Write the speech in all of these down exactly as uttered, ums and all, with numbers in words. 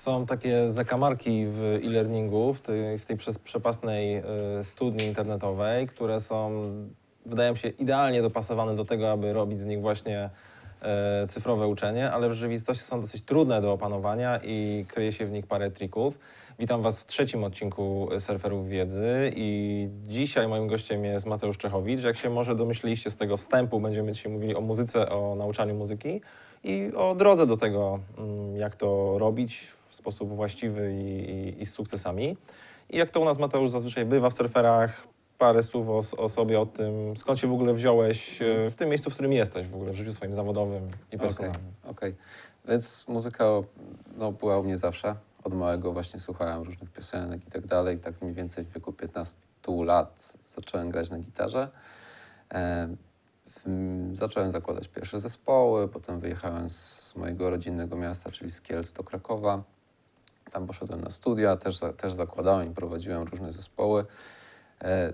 Są takie zakamarki w e-learningu, w tej, w tej przepastnej studni internetowej, które są, wydają się, idealnie dopasowane do tego, aby robić z nich właśnie cyfrowe uczenie, ale w rzeczywistości są dosyć trudne do opanowania i kryje się w nich parę trików. Witam Was w trzecim odcinku Surferów Wiedzy i dzisiaj moim gościem jest Mateusz Czechowicz. Jak się może domyśliliście z tego wstępu, będziemy dzisiaj mówili o muzyce, o nauczaniu muzyki i o drodze do tego, jak to robić w sposób właściwy i, i, i z sukcesami. I jak to u nas, Mateusz, zazwyczaj bywa w Surferach, parę słów o, o sobie, o tym, skąd się w ogóle wziąłeś w tym miejscu, w którym jesteś w ogóle, w życiu swoim zawodowym i personalnym. Okej, okay, okay. Więc muzyka no, była u mnie zawsze. Od małego właśnie słuchałem różnych piosenek i tak dalej. Tak mniej więcej w wieku piętnastu lat zacząłem grać na gitarze. E, w, zacząłem zakładać pierwsze zespoły, potem wyjechałem z mojego rodzinnego miasta, czyli z Kielc do Krakowa. Tam poszedłem na studia, też, też zakładałem i prowadziłem różne zespoły. E,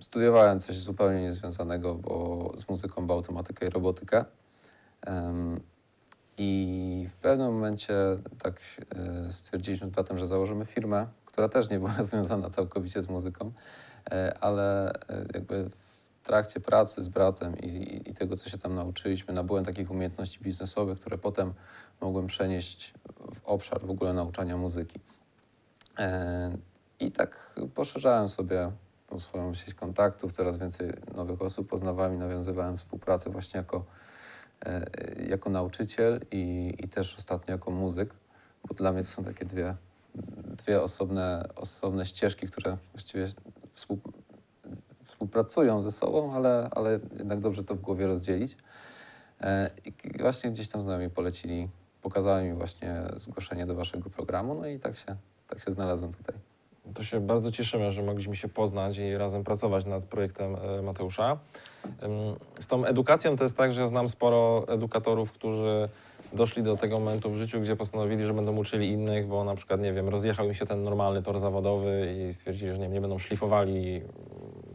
studiowałem coś zupełnie niezwiązanego bo z muzyką, bo automatykę i robotykę. E, I w pewnym momencie tak stwierdziliśmy potem, że założymy firmę, która też nie była związana całkowicie z muzyką, ale jakby w trakcie pracy z bratem i, i tego, co się tam nauczyliśmy, nabyłem takich umiejętności biznesowych, które potem mogłem przenieść w obszar w ogóle nauczania muzyki. I tak poszerzałem sobie tą swoją sieć kontaktów, coraz więcej nowych osób poznawałem i nawiązywałem współpracę właśnie jako jako nauczyciel i, i też ostatnio jako muzyk, bo dla mnie to są takie dwie, dwie osobne, osobne ścieżki, które właściwie współ, współpracują ze sobą, ale, ale jednak dobrze to w głowie rozdzielić. I właśnie gdzieś tam znajomi polecili, pokazali mi właśnie zgłoszenie do waszego programu, no i tak się, tak się znalazłem tutaj. To się bardzo cieszymy, że mogliśmy się poznać i razem pracować nad projektem Mateusza. Z tą edukacją to jest tak, że znam sporo edukatorów, którzy doszli do tego momentu w życiu, gdzie postanowili, że będą uczyli innych, bo na przykład, nie wiem, rozjechał im się ten normalny tor zawodowy i stwierdzili, że nie, nie będą szlifowali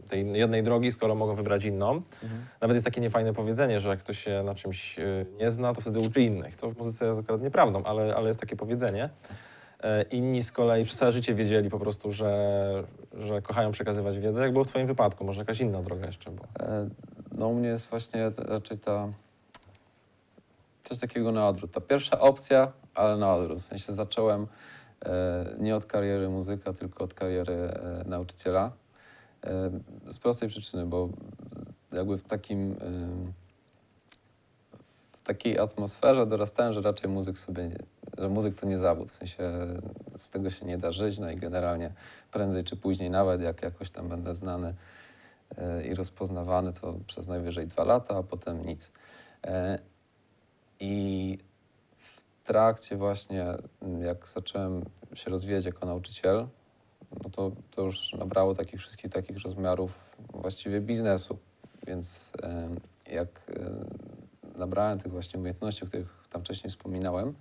tej jednej drogi, skoro mogą wybrać inną. Mhm. Nawet jest takie niefajne powiedzenie, że jak ktoś się na czymś nie zna, to wtedy uczy innych, co w muzyce jest akurat nieprawdą, ale, ale jest takie powiedzenie. Inni z kolei przez całe życie wiedzieli po prostu, że, że kochają przekazywać wiedzę. Jak było w twoim wypadku? Może jakaś inna droga jeszcze była? No u mnie jest właśnie raczej ta... coś takiego na odwrót. Ta pierwsza opcja, ale na odwrót. W sensie zacząłem nie od kariery muzyka, tylko od kariery nauczyciela. Z prostej przyczyny, bo jakby w takim... w takiej atmosferze dorastałem, że raczej muzyk sobie nie... że muzyk to nie zawód, w sensie z tego się nie da żyć, no i generalnie prędzej czy później, nawet jak jakoś tam będę znany i rozpoznawany, to przez najwyżej dwa lata, a potem nic. I w trakcie właśnie, jak zacząłem się rozwijać jako nauczyciel, no to, to już nabrało takich wszystkich takich rozmiarów właściwie biznesu, więc jak nabrałem tych właśnie umiejętności, o których tam wcześniej wspominałem,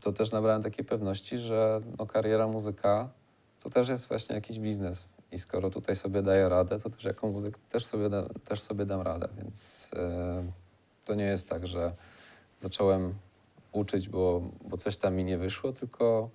to też nabrałem takiej pewności, że no, kariera muzyka to też jest właśnie jakiś biznes i skoro tutaj sobie daję radę, to też jako muzyk też sobie, da, też sobie dam radę, więc yy, to nie jest tak, że zacząłem uczyć, bo, bo coś tam mi nie wyszło, tylko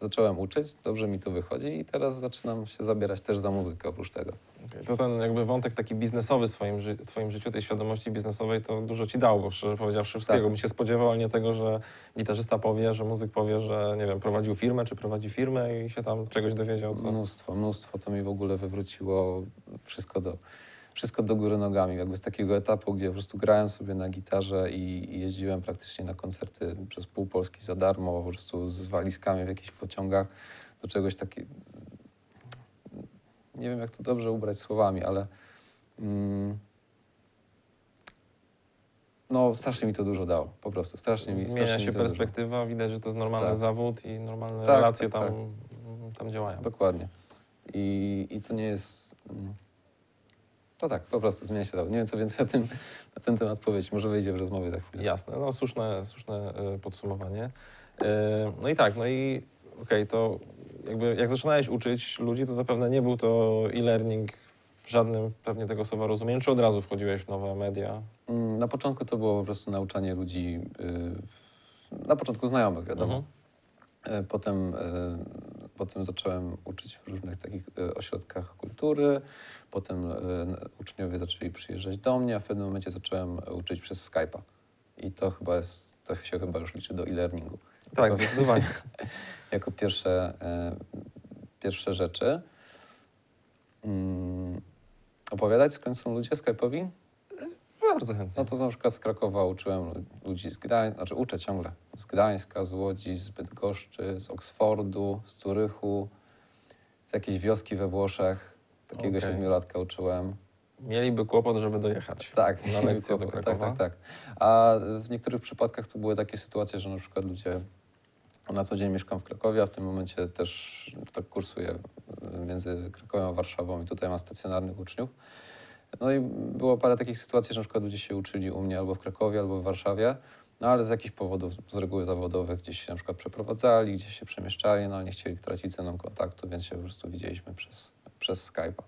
zacząłem uczyć, dobrze mi to wychodzi i teraz zaczynam się zabierać też za muzykę oprócz tego. Okay, to ten jakby wątek taki biznesowy w swoim, ży- twoim życiu, tej świadomości biznesowej to dużo ci dało, bo szczerze powiedziawszy wszystkiego. Tak. Bym się spodziewał, ale nie tego, że gitarzysta powie, że muzyk powie, że nie wiem, prowadził firmę, czy prowadzi firmę i się tam czegoś dowiedział. Co... Mnóstwo, mnóstwo. To mi w ogóle wywróciło wszystko do, wszystko do góry nogami. Jakby z takiego etapu, gdzie po prostu grałem sobie na gitarze i, i jeździłem praktycznie na koncerty przez pół Polski za darmo, po prostu z walizkami w jakichś pociągach, do czegoś takiego. Nie wiem, jak to dobrze ubrać słowami, ale mm, no strasznie mi to dużo dało, po prostu, strasznie mi to Zmienia się mi perspektywa, dużo. Widać, że to jest normalny tak. zawód i normalne tak, relacje tak, tam, tak. tam działają. Dokładnie. I, i to nie jest... Mm, to tak, po prostu zmienia się to. Nie wiem, co więcej o tym, na ten temat powiedzieć. Może wyjdzie w rozmowie za chwilę. Jasne, no słuszne, słuszne podsumowanie. Yy, no i tak, no i okej, okay, to... Jakby jak zaczynałeś uczyć ludzi, to zapewne nie był to e-learning w żadnym pewnie tego słowa rozumieniu, czy od razu wchodziłeś w nowe media? Na początku to było po prostu nauczanie ludzi na początku znajomych, wiadomo. Mhm. Potem, potem zacząłem uczyć w różnych takich ośrodkach kultury, potem uczniowie zaczęli przyjeżdżać do mnie, a w pewnym momencie zacząłem uczyć przez Skype'a. I to chyba jest, to się chyba już liczy do e-learningu. Tak, jako, zdecydowanie. Jako pierwsze, pierwsze rzeczy. Hmm. Opowiadać skąd są ludzie Skype'owi? Bardzo chętnie. No to na przykład z Krakowa uczyłem ludzi z Gdańska, znaczy uczę ciągle. Z Gdańska, z Łodzi, z Bydgoszczy, z Oksfordu, z Turychu, z jakiejś wioski we Włoszech. Takiego okay. siedmiolatka uczyłem. Mieliby kłopot, żeby dojechać. Tak, na lekcję do Krakowa. Tak, tak, tak. A w niektórych przypadkach to były takie sytuacje, że na przykład ludzie... Na co dzień mieszkam w Krakowie, a w tym momencie też tak kursuję między Krakowem a Warszawą i tutaj mam stacjonarnych uczniów. No i było parę takich sytuacji, że na przykład ludzie się uczyli u mnie albo w Krakowie, albo w Warszawie, no ale z jakichś powodów, z reguły zawodowych, gdzieś się na przykład przeprowadzali, gdzieś się przemieszczali, no ale nie chcieli tracić ze mną kontaktu, więc się po prostu widzieliśmy przez, przez Skype'a.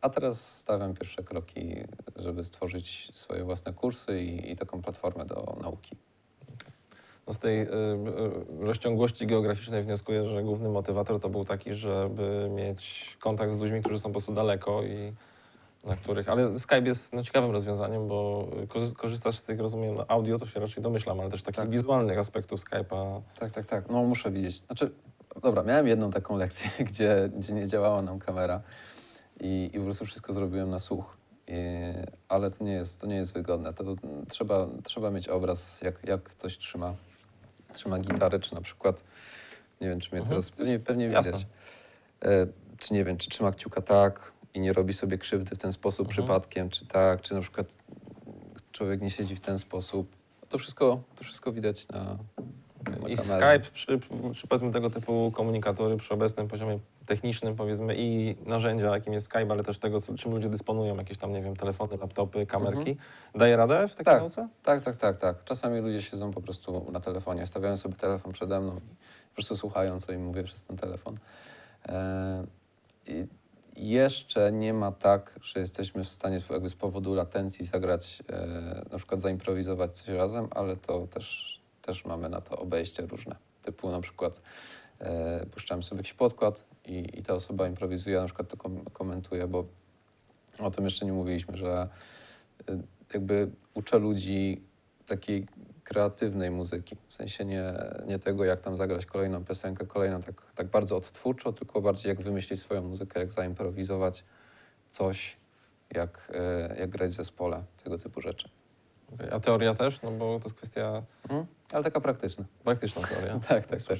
A teraz stawiam pierwsze kroki, żeby stworzyć swoje własne kursy i, i taką platformę do nauki. Z tej y, y, rozciągłości geograficznej wnioskuję, że główny motywator to był taki, żeby mieć kontakt z ludźmi, którzy są po prostu daleko i na których... Ale Skype jest no, ciekawym rozwiązaniem, bo korzystasz z tych, rozumiem, no, audio, to się raczej domyślam, ale też takich tak. wizualnych aspektów Skype'a. Tak, tak, tak. No muszę widzieć. Znaczy, dobra, miałem jedną taką lekcję, gdzie, gdzie nie działała nam kamera i, i po prostu wszystko zrobiłem na słuch. I, ale to nie jest, to nie jest wygodne. To trzeba, trzeba mieć obraz, jak, jak ktoś trzyma. Trzyma gitary, czy na przykład, nie wiem, czy mnie mhm. teraz pewnie, pewnie widać, e, czy nie wiem, czy trzyma kciuka tak i nie robi sobie krzywdy w ten sposób mhm. przypadkiem, czy tak, czy na przykład człowiek nie siedzi w ten sposób. To wszystko, to wszystko widać na, na I kamerę. Skype przy, przy powiedzmy tego typu komunikatory przy obecnym poziomie technicznym, powiedzmy, i narzędzia, jakim jest Skype, ale też tego, co, czym ludzie dysponują, jakieś tam, nie wiem, telefony, laptopy, kamerki. Mhm. Daje radę w takiej tak, nauce? Tak, tak, tak, tak. Czasami ludzie siedzą po prostu na telefonie, stawiają sobie telefon przede mną i po prostu słuchają, co im mówię przez ten telefon. Yy, jeszcze nie ma tak, że jesteśmy w stanie jakby z powodu latencji zagrać, yy, na przykład zaimprowizować coś razem, ale to też, też mamy na to obejście różne, typu na przykład E, puszczałem sobie jakiś podkład i, i ta osoba improwizuje, ja na przykład to kom- komentuje, bo o tym jeszcze nie mówiliśmy, że e, jakby uczę ludzi takiej kreatywnej muzyki, w sensie nie, nie tego, jak tam zagrać kolejną piosenkę, kolejną tak, tak bardzo odtwórczo, tylko bardziej jak wymyślić swoją muzykę, jak zaimprowizować coś, jak, e, jak grać w zespole, tego typu rzeczy. Okay. A teoria też? No bo to jest kwestia... Hmm? Ale taka praktyczna. Praktyczna teoria. Tak, tak, tak.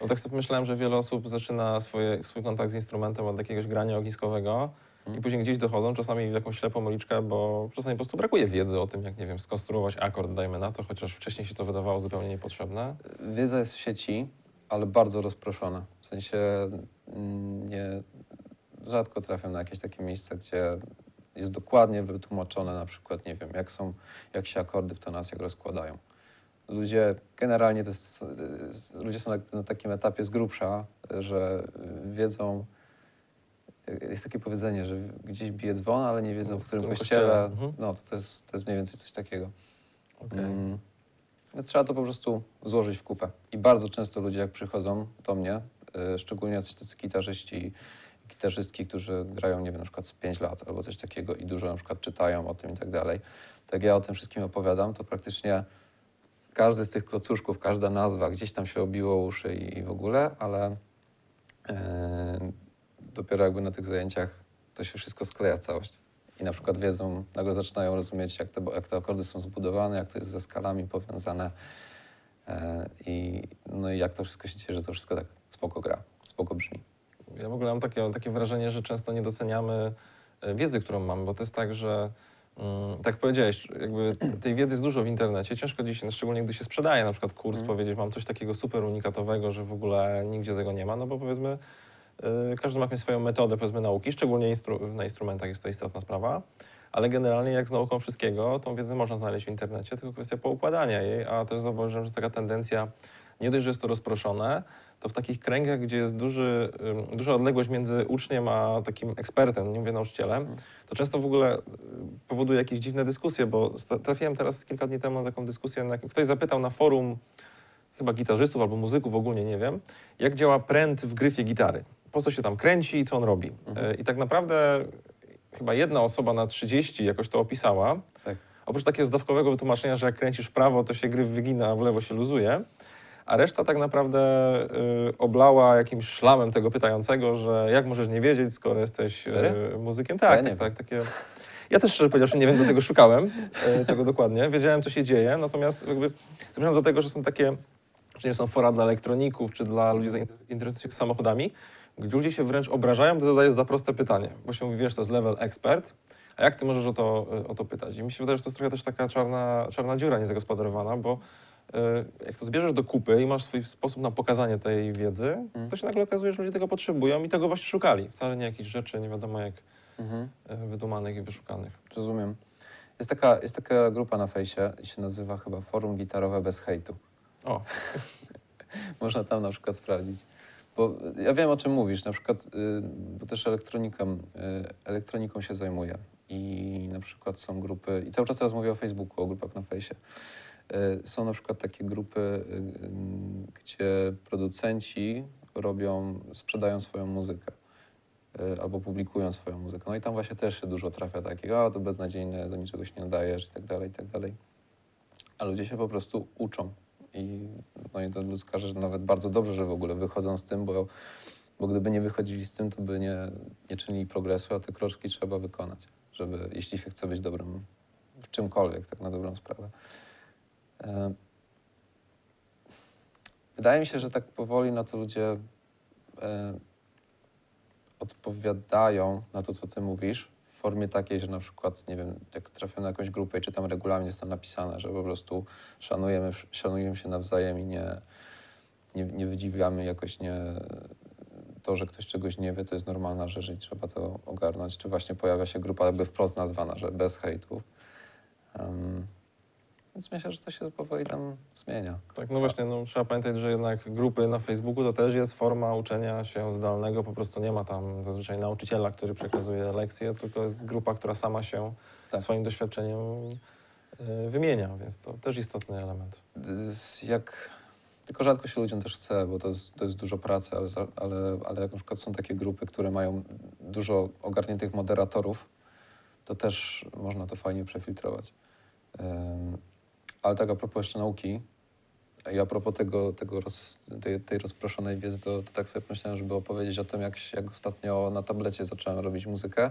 No tak sobie myślałem, że wiele osób zaczyna swoje, swój kontakt z instrumentem od jakiegoś grania ogniskowego mm. i później gdzieś dochodzą, czasami w jakąś ślepą uliczkę, bo czasami po prostu brakuje wiedzy o tym, jak, nie wiem, skonstruować akord, dajmy na to, chociaż wcześniej się to wydawało zupełnie niepotrzebne. Wiedza jest w sieci, ale bardzo rozproszona. W sensie nie, rzadko trafiam na jakieś takie miejsca, gdzie jest dokładnie wytłumaczone na przykład, nie wiem, jak są, jak się akordy w tonacji rozkładają. Ludzie generalnie to jest, ludzie są na, na takim etapie z grubsza, że wiedzą, jest takie powiedzenie, że gdzieś bije dzwon, ale nie wiedzą, w którym kościele. No to, to, jest, to jest mniej więcej coś takiego. Okay. Mm, trzeba to po prostu złożyć w kupę. I bardzo często ludzie, jak przychodzą do mnie, y, szczególnie tacy gitarzyści, gitarzystki, którzy grają, nie wiem, na przykład z pięć lat albo coś takiego i dużo na przykład czytają o tym i tak dalej. Tak ja o tym wszystkim opowiadam, to praktycznie każdy z tych klocuszków, każda nazwa gdzieś tam się obiło uszy i, i w ogóle, ale yy, dopiero jakby na tych zajęciach to się wszystko skleja w całość. I na przykład wiedzą, nagle zaczynają rozumieć, jak te, jak te akordy są zbudowane, jak to jest ze skalami powiązane yy, i, no i jak to wszystko się dzieje, że to wszystko tak spoko gra, spoko brzmi. Ja w ogóle mam takie, takie wrażenie, że często nie doceniamy wiedzy, którą mamy, bo to jest tak, że Mm, tak powiedziałeś, jakby tej wiedzy jest dużo w internecie, ciężko dziś, szczególnie gdy się sprzedaje na przykład kurs, mm. powiedzieć, mam coś takiego super unikatowego, że w ogóle nigdzie tego nie ma, no bo powiedzmy, yy, każdy ma jakąś swoją metodę, powiedzmy, nauki, szczególnie instru- na instrumentach jest to istotna sprawa, ale generalnie jak z nauką wszystkiego, tą wiedzę można znaleźć w internecie, tylko kwestia poukładania jej, a też zauważyłem, że jest taka tendencja, nie dość, że jest to rozproszone, to w takich kręgach, gdzie jest duży, duża odległość między uczniem a takim ekspertem, nie mówię nauczycielem, to często w ogóle powoduje jakieś dziwne dyskusje, bo trafiłem teraz kilka dni temu na taką dyskusję, na, ktoś zapytał na forum chyba gitarzystów albo muzyków ogólnie, nie wiem, jak działa pręt w gryfie gitary, po co się tam kręci i co on robi. Mhm. I tak naprawdę chyba jedna osoba na trzydzieści jakoś to opisała, tak. Oprócz takiego zdawkowego wytłumaczenia, że jak kręcisz w prawo, to się gryf wygina, a w lewo się luzuje, a reszta tak naprawdę y, oblała jakimś szlamem tego pytającego, że jak możesz nie wiedzieć, skoro jesteś y, muzykiem. Tak, ja tak, tak takie... Ja też szczerze powiedziawszy nie wiem, do tego szukałem, y, tego dokładnie. Wiedziałem, co się dzieje, natomiast jakby zmierzam do tego, że są takie, że nie są fora dla elektroników, czy dla ludzi zainteresowanych samochodami, gdy ludzie się wręcz obrażają, gdy zadajesz za proste pytanie, bo się mówi, wiesz, to jest level expert, a jak ty możesz o to, o to pytać? I mi się wydaje, że to jest trochę też taka czarna, czarna dziura niezagospodarowana, bo jak to zbierzesz do kupy i masz swój sposób na pokazanie tej wiedzy, mm. to się nagle okazuje, że ludzie tego potrzebują i tego właśnie szukali. Wcale nie jakichś rzeczy, nie wiadomo jak mm-hmm. wydumanych i wyszukanych. Rozumiem. Jest taka, jest taka grupa na fejsie i się nazywa chyba Forum Gitarowe bez hejtu. O. Można tam na przykład sprawdzić. Bo ja wiem, o czym mówisz, na przykład, bo też elektroniką, elektroniką się zajmuję i na przykład są grupy, i cały czas teraz mówię o Facebooku, o grupach na fejsie. Są na przykład takie grupy, gdzie producenci robią, sprzedają swoją muzykę albo publikują swoją muzykę. No i tam właśnie też się dużo trafia takiego, a to beznadziejne, do niczego się nie nadajesz i tak dalej, i tak dalej. A ludzie się po prostu uczą. I, no i to ludzkarze, że nawet bardzo dobrze, że w ogóle wychodzą z tym, bo, bo gdyby nie wychodzili z tym, to by nie, nie czynili progresu, a te kroczki trzeba wykonać, żeby, jeśli się chce być dobrym w czymkolwiek, tak na dobrą sprawę. Wydaje mi się, że tak powoli na to ludzie e, odpowiadają na to, co ty mówisz, w formie takiej, że na przykład, nie wiem, jak trafię na jakąś grupę i czytam regulamin, jest tam napisane, że po prostu szanujemy, szanujemy się nawzajem i nie, nie, nie wydziwiamy jakoś nie, to, że ktoś czegoś nie wie, to jest normalna rzecz i trzeba to ogarnąć. Czy właśnie pojawia się grupa jakby wprost nazwana, że bez hejtu. Um, Więc myślę, że to się powoli tam zmienia. Tak, no właśnie, no, trzeba pamiętać, że jednak grupy na Facebooku to też jest forma uczenia się zdalnego. Po prostu nie ma tam zazwyczaj nauczyciela, który przekazuje lekcje, tylko jest grupa, która sama się tak. swoim doświadczeniem y, wymienia, więc to też istotny element. Jak, tylko rzadko się ludziom też chce, bo to jest, to jest dużo pracy, ale, ale, ale jak na przykład są takie grupy, które mają dużo ogarniętych moderatorów, to też można to fajnie przefiltrować. Um, Ale tak a propos jeszcze nauki i a propos tego, tego roz, tej, tej rozproszonej wiedzy, to, to tak sobie pomyślałem, żeby opowiedzieć o tym, jak, jak ostatnio na tablecie zacząłem robić muzykę.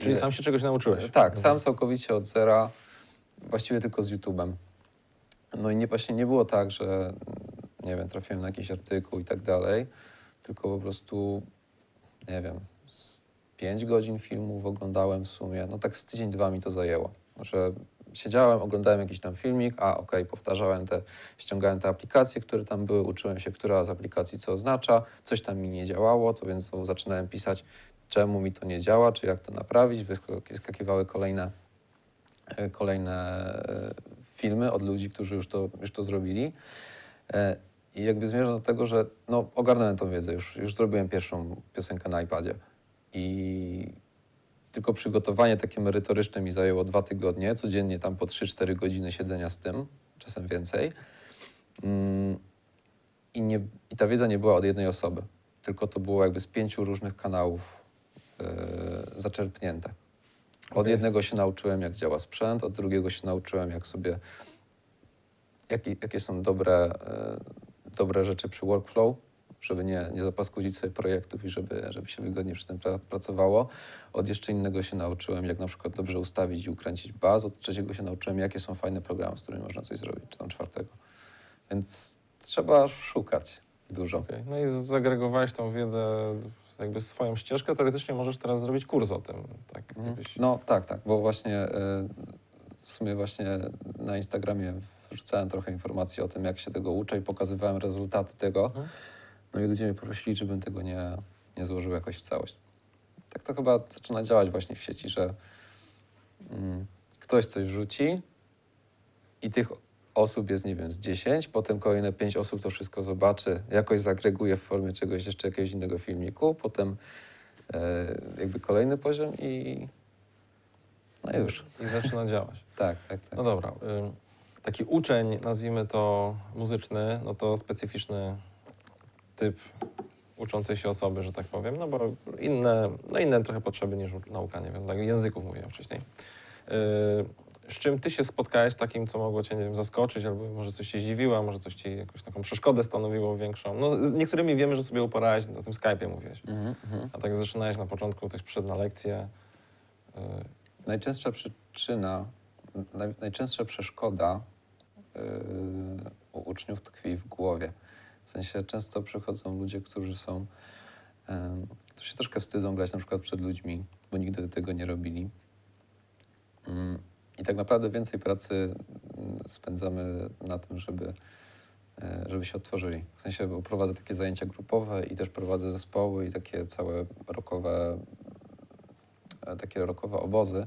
Czyli I, sam się czegoś nauczyłeś? Tak, mhm. sam całkowicie od zera, właściwie tylko z YouTube'em. No i nie, właśnie nie było tak, że nie wiem, trafiłem na jakiś artykuł i tak dalej, tylko po prostu, nie wiem, z pięć godzin filmów oglądałem w sumie, no tak z tydzień, dwa mi to zajęło, że siedziałem, oglądałem jakiś tam filmik, a okej, okay, powtarzałem te, ściągałem te aplikacje, które tam były, uczyłem się, która z aplikacji co oznacza, coś tam mi nie działało, to więc znowu zaczynałem pisać, czemu mi to nie działa, czy jak to naprawić, wyskakiwały kolejne, kolejne filmy od ludzi, którzy już to, już to zrobili. I jakby zmierzam do tego, że no, ogarnąłem tą wiedzę, już, już zrobiłem pierwszą piosenkę na iPadzie. I tylko przygotowanie takie merytoryczne mi zajęło dwa tygodnie, codziennie tam po trzy cztery godziny siedzenia z tym, czasem więcej. I, nie, i ta wiedza nie była od jednej osoby, tylko to było jakby z pięciu różnych kanałów yy, zaczerpnięte. Od okay. jednego się nauczyłem, jak działa sprzęt, od drugiego się nauczyłem, jak sobie, jak, jakie są dobre, yy, dobre rzeczy przy workflow, żeby nie, nie zapaskudzić sobie projektów i żeby, żeby się wygodnie przy tym pra- pracowało. Od jeszcze innego się nauczyłem, jak na przykład dobrze ustawić i ukręcić baz. Od trzeciego się nauczyłem, jakie są fajne programy, z którymi można coś zrobić, czy tam czwartego. Więc trzeba szukać dużo. Okay. No i zagregowałeś tą wiedzę jakby swoją ścieżkę. Teoretycznie możesz teraz zrobić kurs o tym. Tak, mm. byś... No tak, tak, bo właśnie w sumie właśnie na Instagramie wrzucałem trochę informacji o tym, jak się tego uczę i pokazywałem rezultaty tego. Mhm. No i ludzie mnie prosili, żebym tego nie, nie złożył jakoś w całość. Tak to chyba zaczyna działać właśnie w sieci, że mm, ktoś coś rzuci i tych osób jest, nie wiem, z dziesięć, potem kolejne pięć osób to wszystko zobaczy, jakoś zagreguje w formie czegoś jeszcze, jakiegoś innego filmiku, potem jakby kolejny poziom i no już. I zaczyna działać. Tak, tak, tak. No dobra. Taki uczeń, nazwijmy to muzyczny, no to specyficzny typ uczącej się osoby, że tak powiem, no bo inne, no inne trochę potrzeby niż nauka, nie wiem, tak, języków mówiłem wcześniej. Z czym ty się spotkałeś takim, co mogło cię, nie wiem, zaskoczyć, albo może coś cię zdziwiło, a może coś ci jakąś taką przeszkodę stanowiło większą? No z niektórymi wiemy, że sobie uporałeś, na tym Skype'ie mówiłeś, mm-hmm. a tak zaczynałeś na początku, ktoś przyszedł na lekcję. Najczęstsza przyczyna, naj, najczęstsza przeszkoda yy, u uczniów tkwi w głowie. W sensie często przychodzą ludzie, którzy są, yy, którzy się troszkę wstydzą grać na przykład przed ludźmi, bo nigdy tego nie robili. Yy. I tak naprawdę więcej pracy spędzamy na tym, żeby, żeby się otworzyli. W sensie, bo prowadzę takie zajęcia grupowe i też prowadzę zespoły i takie całe rokowe, takie rokowe obozy.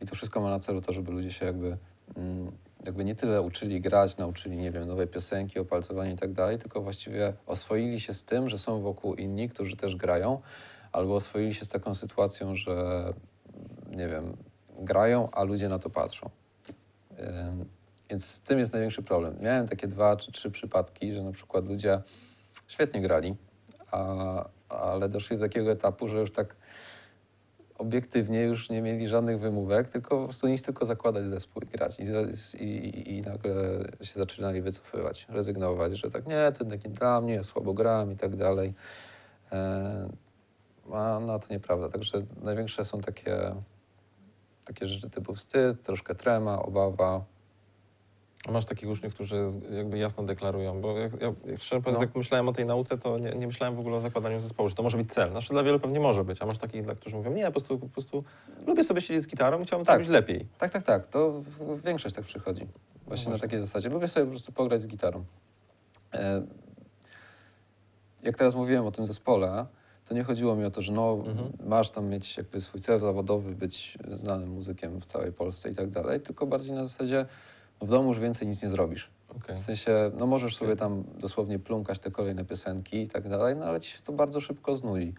I to wszystko ma na celu to, żeby ludzie się jakby, jakby nie tyle uczyli grać, nauczyli, nie wiem, nowe piosenki, opalcowanie i tak dalej, tylko właściwie oswoili się z tym, że są wokół inni, którzy też grają, albo oswoili się z taką sytuacją, że nie wiem, grają, a ludzie na to patrzą. Więc z tym jest największy problem. Miałem takie dwa czy trzy przypadki, że na przykład ludzie świetnie grali, a, ale doszli do takiego etapu, że już tak obiektywnie już nie mieli żadnych wymówek, tylko po prostu nic, tylko zakładać zespół i grać. I, i, i nagle się zaczynali wycofywać, rezygnować, że tak nie, to taki dla mnie, ja słabo gram i tak dalej. A no to nieprawda. Także największe są takie Takie rzeczy typu wstyd, troszkę trema, obawa. A masz takich uczniów, którzy jakby jasno deklarują, bo jak, jak, szczerze powiem, no. jak myślałem o tej nauce, to nie, nie myślałem w ogóle o zakładaniu zespołu, że to może być cel. Znaczy dla wielu pewnie może być, a masz takich, dla których mówią, nie, po prostu, po prostu lubię sobie siedzieć z gitarą i chciałbym tak, to robić lepiej. Tak, tak, tak. To w, w większość tak przychodzi. Właśnie, no właśnie na takiej zasadzie. Lubię sobie po prostu pograć z gitarą. E, jak teraz mówiłem o tym zespole, to nie chodziło mi o to, że no, mhm. masz tam mieć jakby swój cel zawodowy, być znanym muzykiem w całej Polsce i tak dalej, tylko bardziej na zasadzie no, w domu już więcej nic nie zrobisz. Okay. W sensie, no możesz okay. sobie tam dosłownie plumkać te kolejne piosenki i tak dalej, no ale ci się to bardzo szybko znudzi.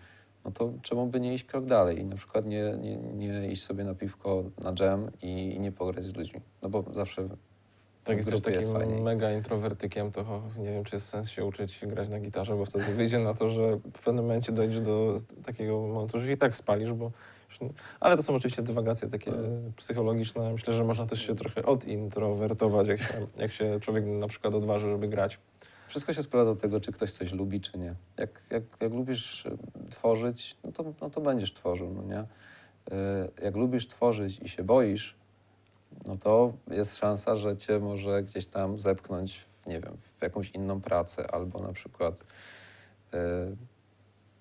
No to czemu by nie iść krok dalej i na przykład nie, nie, nie iść sobie na piwko, na dżem i, i nie pograć z ludźmi, no bo zawsze... Tak, jesteś takim jest mega introwertykiem, to nie wiem, czy jest sens się uczyć grać na gitarze, bo wtedy wyjdzie na to, że w pewnym momencie dojdziesz do takiego momentu, że i tak spalisz, bo... Już... Ale to są oczywiście dywagacje takie psychologiczne. Myślę, że można też się trochę odintrowertować, jak się, jak się człowiek na przykład odważy, żeby grać. Wszystko się sprowadza do tego, czy ktoś coś lubi, czy nie. Jak, jak, jak lubisz tworzyć, no to, no to będziesz tworzył, no nie? Jak lubisz tworzyć i się boisz, no to jest szansa, że cię może gdzieś tam zepchnąć, w, nie wiem, w jakąś inną pracę albo na przykład yy,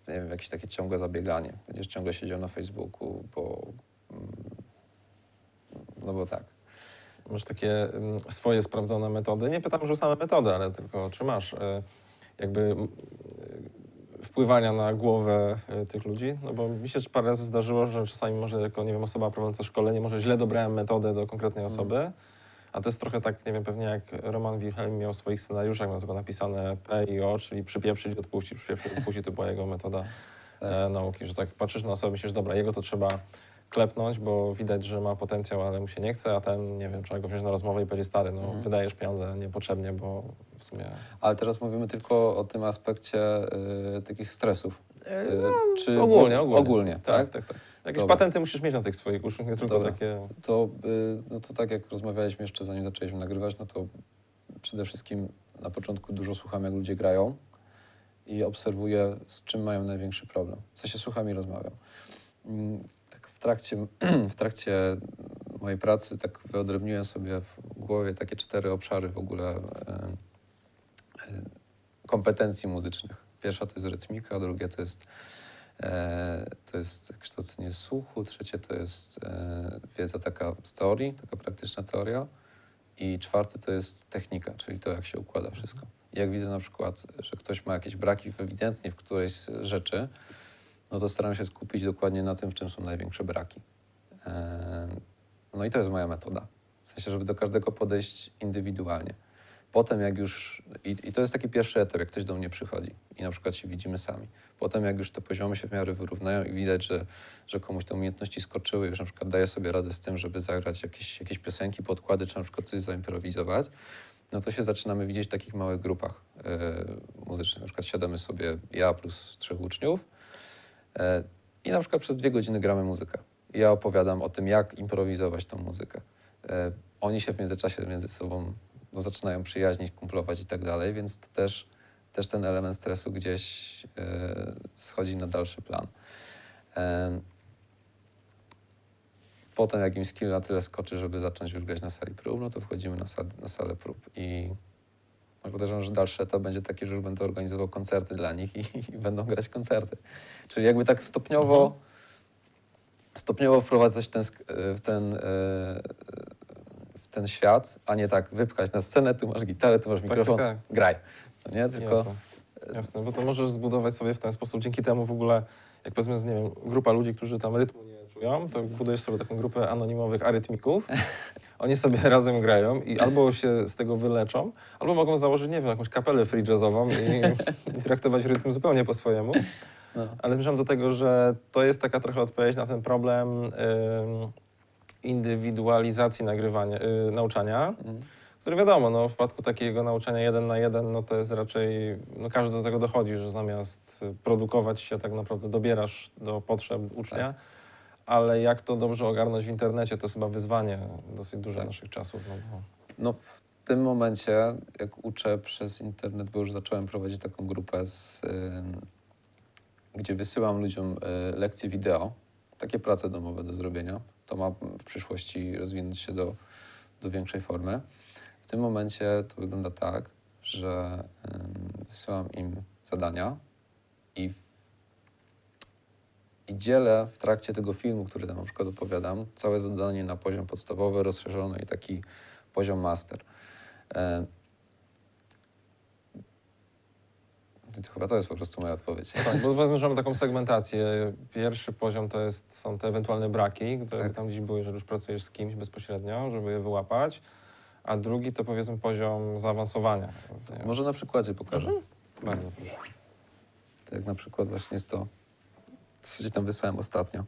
nie wiem, jakieś takie ciągłe zabieganie. Będziesz ciągle siedział na Facebooku, bo no bo tak. Masz takie swoje sprawdzone metody. Nie pytam już o same metody, ale tylko czy masz yy, jakby wpływania na głowę tych ludzi, no bo mi się parę razy zdarzyło, że czasami może jako, nie wiem, osoba prowadząca szkolenie, może źle dobrałem metodę do konkretnej osoby, mm. a to jest trochę tak, nie wiem, pewnie jak Roman Wilhelm miał w swoich scenariuszach, miał tylko napisane P i O, czyli przypieprzyć, odpuścić, przypieprzyć, odpuścić, to była jego metoda e, nauki, że tak patrzysz na osobę, myślisz, dobra, jego to trzeba klepnąć, bo widać, że ma potencjał, ale mu się nie chce, a ten, nie wiem, trzeba go wziąć na rozmowę i powiedzieć, stary, no mhm. wydajesz pieniądze niepotrzebnie, bo w sumie... Ale teraz mówimy tylko o tym aspekcie y, takich stresów. Y, no, czy ogólnie, ogólnie. Ogólnie, tak? Tak, tak, tak. Jakieś Dobra. patenty musisz mieć na tych swoich uczniach, nie tylko Dobra. takie... To, y, no to tak jak rozmawialiśmy jeszcze, zanim zaczęliśmy nagrywać, no to przede wszystkim na początku dużo słucham, jak ludzie grają i obserwuję, z czym mają największy problem. W sensie słucham i rozmawiam. W trakcie, w trakcie mojej pracy tak wyodrębniłem sobie w głowie takie cztery obszary w ogóle e, e, kompetencji muzycznych. Pierwsza to jest rytmika, drugie to jest, e, to jest kształcenie słuchu, trzecie to jest e, wiedza taka z teorii, taka praktyczna teoria i czwarte to jest technika, czyli to, jak się układa wszystko. I jak widzę na przykład, że ktoś ma jakieś braki ewidentnie w którejś z rzeczy, no to staram się skupić dokładnie na tym, w czym są największe braki. No i to jest moja metoda. W W sensie, żeby do każdego podejść indywidualnie. Potem jak już, i, i to jest taki pierwszy etap, jak ktoś do mnie przychodzi i na przykład się widzimy sami. Potem jak już te poziomy się w miarę wyrównają i widać, że, że komuś te umiejętności skoczyły, już na przykład daje sobie radę z tym, żeby zagrać jakieś, jakieś piosenki, podkłady, czy na przykład coś zaimprowizować, no to się zaczynamy widzieć w takich małych grupach yy, muzycznych. Na przykład siadamy sobie ja plus trzech uczniów yy, i na przykład przez dwie godziny gramy muzykę. Ja opowiadam o tym, jak improwizować tą muzykę. Yy, oni się w międzyczasie między sobą no, zaczynają przyjaźnić, kumplować i tak dalej, więc to też, też ten element stresu gdzieś yy, schodzi na dalszy plan. Yy. Potem jak im skill na tyle skoczy, żeby zacząć już grać na sali prób, no to wchodzimy na, sal, na salę prób i no, podejrzewam, że dalszy etap będzie taki, że już będę organizował koncerty dla nich i, i będą grać koncerty. Czyli jakby tak stopniowo, mhm. stopniowo wprowadzać ten, w ten yy, ten świat, a nie tak wypchać na scenę, tu masz gitarę, tu masz mikrofon, tak, tak, tak. graj. No nie, tylko... Jasne. Jasne, bo to możesz zbudować sobie w ten sposób, dzięki temu w ogóle, jak powiedzmy, nie wiem, grupa ludzi, którzy tam rytmu nie czują, to budujesz sobie taką grupę anonimowych arytmików, oni sobie razem grają i albo się z tego wyleczą, albo mogą założyć, nie wiem, jakąś kapelę free jazzową i, i traktować rytm zupełnie po swojemu. No. Ale zmierzam do tego, że to jest taka trochę odpowiedź na ten problem, yy, indywidualizacji nagrywania, yy, nauczania, mm. który wiadomo, no, w przypadku takiego nauczania jeden na jeden, no to jest raczej, no każdy do tego dochodzi, że zamiast produkować się tak naprawdę dobierasz do potrzeb ucznia, tak. ale jak to dobrze ogarnąć w internecie, to jest chyba wyzwanie dosyć duże tak. naszych czasów. No, no. no w tym momencie, jak uczę przez internet, bo już zacząłem prowadzić taką grupę, z, yy, gdzie wysyłam ludziom yy, lekcje wideo, takie prace domowe do zrobienia. To ma w przyszłości rozwinąć się do, do większej formy. W tym momencie to wygląda tak, że y, wysyłam im zadania i, w, i dzielę w trakcie tego filmu, który tam na przykład opowiadam, całe zadanie na poziom podstawowy, rozszerzony i taki poziom master. Y, to chyba to jest po prostu moja odpowiedź. No tak, bo powiedzmy, że mamy taką segmentację. Pierwszy poziom to jest, są te ewentualne braki, które tak. tam gdzieś były, że już pracujesz z kimś bezpośrednio, żeby je wyłapać, a drugi to powiedzmy poziom zaawansowania. Może na przykładzie pokażę. Mhm. Bardzo proszę. To jak na przykład właśnie jest to, co ci tam wysłałem ostatnio.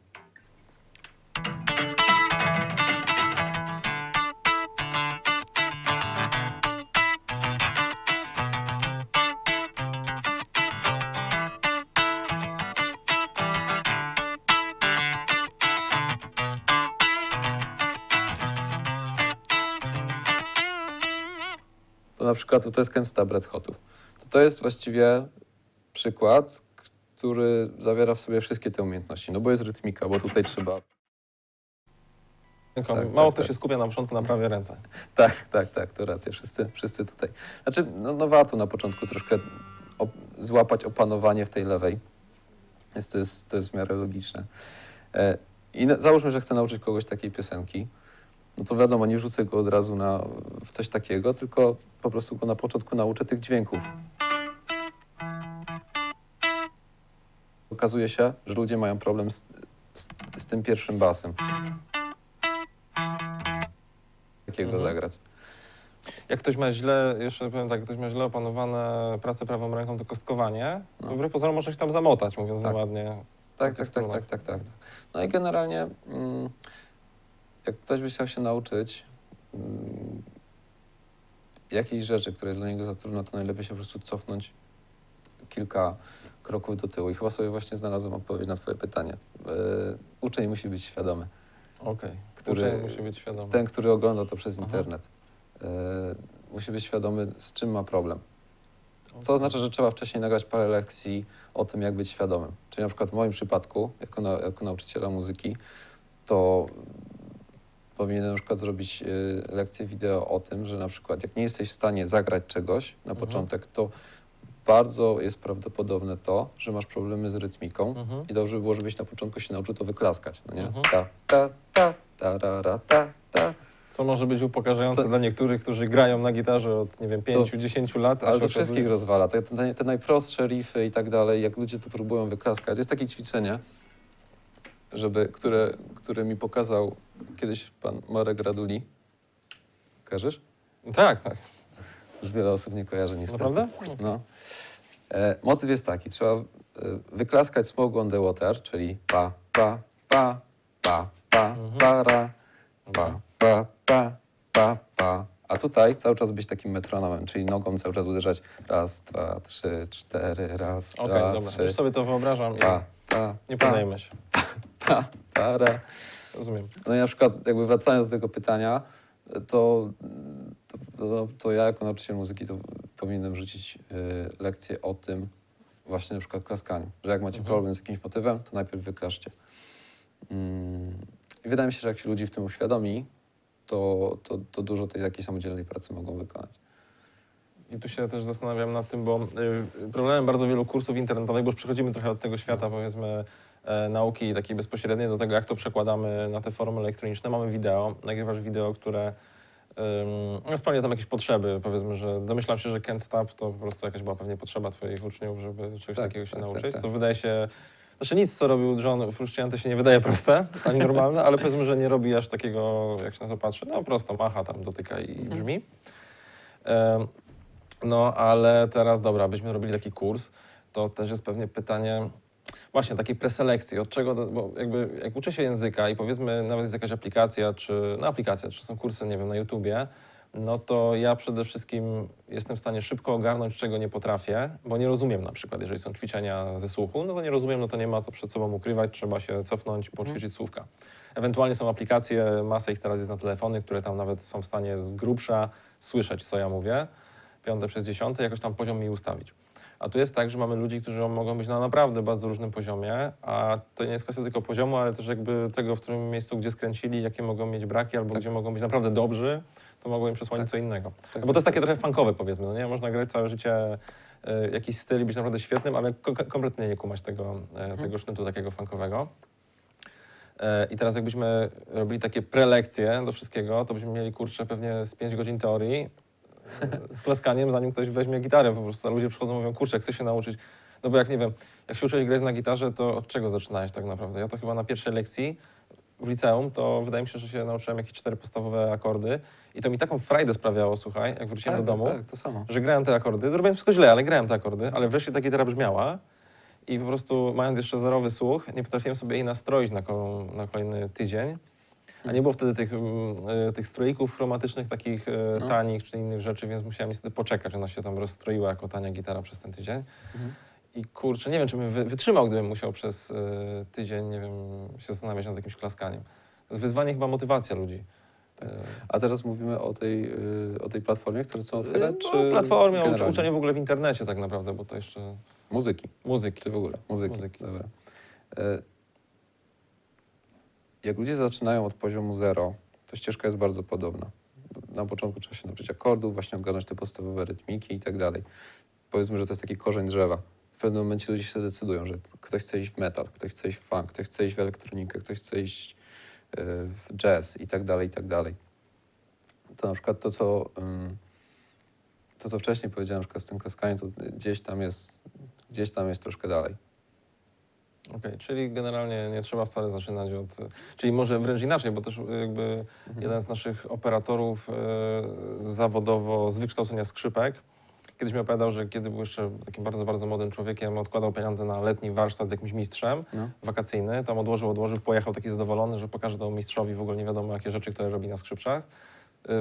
Na przykład to jest Ken Stub Red Hotów. To, to jest właściwie przykład, który zawiera w sobie wszystkie te umiejętności. No bo jest rytmika, bo tutaj trzeba... Tak, mało tak, kto tak. się skupia na początku na prawej ręce. Tak, tak, tak, to racja. Wszyscy, wszyscy tutaj. Znaczy, no, no warto na początku troszkę op- złapać opanowanie w tej lewej. Więc to jest, to jest w miarę logiczne. E, I na, załóżmy, że chcę nauczyć kogoś takiej piosenki. No to wiadomo, nie rzucę go od razu na, w coś takiego, tylko po prostu go na początku nauczę tych dźwięków. Okazuje się, że ludzie mają problem z, z, z tym pierwszym basem. Takiego mhm. zagrać. Jak ktoś ma źle, jeszcze powiem tak, jak ktoś ma źle opanowane pracę prawą ręką, to kostkowanie, no. to wbrew pozorom można się tam zamotać, mówiąc tak. ładnie. Tak, tak, tak, tak, tak, tak. No i generalnie... Mm, jak ktoś by chciał się nauczyć um, jakiejś rzeczy, która jest dla niego za trudna, to najlepiej się po prostu cofnąć kilka kroków do tyłu. I chyba sobie właśnie znalazłem odpowiedź na twoje pytanie. Yy, uczeń musi być świadomy. Okej, okay. Uczeń musi być świadomy. Ten, który ogląda to przez Aha. internet, yy, musi być świadomy, z czym ma problem. Co oznacza, że trzeba wcześniej nagrać parę lekcji o tym, jak być świadomym. Czyli na przykład w moim przypadku, jako, na, jako nauczyciela muzyki, to powinienem na przykład zrobić y, lekcję wideo o tym, że na przykład jak nie jesteś w stanie zagrać czegoś na mhm. początek, to bardzo jest prawdopodobne to, że masz problemy z rytmiką mhm. i dobrze by było, żebyś na początku się nauczył to wyklaskać, no nie? Mhm. Ta, ta, ta, ta, ra, ra, ta, ta. Co może być upokarzające Co? dla niektórych, którzy grają na gitarze od, nie wiem, pięciu, dziesięciu lat. Ale to okazuje... wszystkich rozwala. Te, te, te najprostsze riffy i tak dalej, jak ludzie to próbują wyklaskać. Jest takie ćwiczenie, żeby, które, które mi pokazał kiedyś pan Marek Raduli, Kojarzysz? Tak, tak. Już wiele osób nie kojarzy niestety. Naprawdę? No. E, motyw jest taki, trzeba wyklaskać smoke on the water, czyli pa, pa, pa, pa, pa, pa, ra, pa, pa, pa, pa, pa. A tutaj cały czas być takim metronomem, czyli nogą cały czas uderzać raz, dwa, trzy, cztery, raz, okay, dwa, dobra. Trzy. Już sobie to wyobrażam. Pa, pa, nie podajmy się. Pa, pa, pa, ra. Rozumiem. No i na przykład jakby wracając do tego pytania, to, to, to, to ja jako nauczyciel muzyki to powinienem rzucić y, lekcję o tym właśnie na przykład klaskaniu, że jak macie mhm. problem z jakimś motywem, to najpierw wyklaszcie. Mm. I wydaje mi się, że jak się ludzi w tym uświadomi, to, to, to dużo tej takiej samodzielnej pracy mogą wykonać. I tu się też zastanawiam nad tym, bo y, problemem bardzo wielu kursów internetowych, bo już przechodzimy trochę od tego świata, powiedzmy, E, nauki takiej bezpośredniej do tego, jak to przekładamy na te formy elektroniczne. Mamy wideo, nagrywasz wideo, które ym, spełnia tam jakieś potrzeby, powiedzmy, że domyślam się, że Ken Stub to po prostu jakaś była pewnie potrzeba twoich uczniów, żeby czegoś tak, takiego się tak, nauczyć, tak, tak. co wydaje się, znaczy nic, co robił John Frusciante się nie wydaje proste, ani normalne, ale powiedzmy, że nie robi aż takiego, jak się na to patrzy, no prosto macha, tam dotyka i brzmi. Ym, no ale teraz, dobra, byśmy robili taki kurs, to też jest pewnie pytanie, właśnie takiej preselekcji, od czego, bo jakby jak uczy się języka i powiedzmy nawet jest jakaś aplikacja, czy no aplikacja, czy są kursy, nie wiem, na YouTubie, no to ja przede wszystkim jestem w stanie szybko ogarnąć, czego nie potrafię, bo nie rozumiem na przykład, jeżeli są ćwiczenia ze słuchu, no to nie rozumiem, no to nie ma co przed sobą ukrywać, trzeba się cofnąć, poćwiczyć hmm. słówka. Ewentualnie są aplikacje, masę ich teraz jest na telefony, które tam nawet są w stanie z grubsza słyszeć, co ja mówię, piąte przez dziesiąte, jakoś tam poziom mi ustawić. A tu jest tak, że mamy ludzi, którzy mogą być na naprawdę bardzo różnym poziomie, a to nie jest kwestia tylko poziomu, ale też jakby tego, w którym miejscu, gdzie skręcili, jakie mogą mieć braki, albo tak. gdzie mogą być naprawdę dobrzy, to mogą im przesłonić tak. co innego. Tak. Bo to jest takie trochę funkowe, powiedzmy, no nie? Można grać całe życie y, jakiś styl i być naprawdę świetnym, ale ko kompletnie nie kumać tego, y, tego sznytu takiego funkowego. I teraz jakbyśmy robili takie prelekcje do wszystkiego, to byśmy mieli, kurczę, pewnie z pięć godzin teorii, z klaskaniem, zanim ktoś weźmie gitarę, po prostu ludzie przychodzą i mówią, kurczę, chcę się nauczyć, no bo jak nie wiem, jak się uczyłeś grać na gitarze, to od czego zaczynałeś tak naprawdę? Ja to chyba na pierwszej lekcji w liceum, to wydaje mi się, że się nauczyłem jakieś cztery podstawowe akordy i to mi taką frajdę sprawiało, słuchaj, jak wróciłem tak, do domu, tak, to samo. Że grałem te akordy, zrobiłem wszystko źle, ale grałem te akordy, ale wreszcie ta gitara brzmiała i po prostu mając jeszcze zerowy słuch, nie potrafiłem sobie jej nastroić na, kol na kolejny tydzień. A nie było wtedy tych, tych stroików chromatycznych, takich no. tanich czy innych rzeczy, więc musiałem niestety poczekać, ona się tam rozstroiła jako tania gitara przez ten tydzień. Mhm. I kurczę, nie wiem, czy bym wytrzymał, gdybym musiał przez y, tydzień, nie wiem, się zastanawiać nad jakimś klaskaniem. To jest wyzwanie, chyba motywacja ludzi. A teraz mówimy o tej, y, o tej platformie, którą chcą otwierać? No, czy platformie, generalnie? O uczeniu w ogóle w internecie tak naprawdę, bo to jeszcze... Muzyki. Muzyki. Czy w ogóle? Muzyki, Muzyki. Dobra. Y Jak ludzie zaczynają od poziomu zero, to ścieżka jest bardzo podobna. Na początku trzeba się nauczyć akordów, właśnie ogarnąć te podstawowe rytmiki i tak dalej. Powiedzmy, że to jest taki korzeń drzewa. W pewnym momencie ludzie się decydują, że ktoś chce iść w metal, ktoś chce iść w funk, ktoś chce iść w elektronikę, ktoś chce iść w jazz i tak dalej, i tak dalej. To na przykład to, co, to, co wcześniej powiedziałem, na przykład z tym klaskaniem, to gdzieś tam jest, gdzieś tam jest troszkę dalej. Okej, okay, czyli generalnie nie trzeba wcale zaczynać od... Czyli może wręcz inaczej, bo też jakby mhm. jeden z naszych operatorów y, zawodowo z wykształcenia skrzypek kiedyś mi opowiadał, że kiedy był jeszcze takim bardzo, bardzo młodym człowiekiem, odkładał pieniądze na letni warsztat z jakimś mistrzem no. wakacyjny, tam odłożył, odłożył, pojechał taki zadowolony, że pokaże temu mistrzowi w ogóle nie wiadomo jakie rzeczy, które robi na skrzypcach.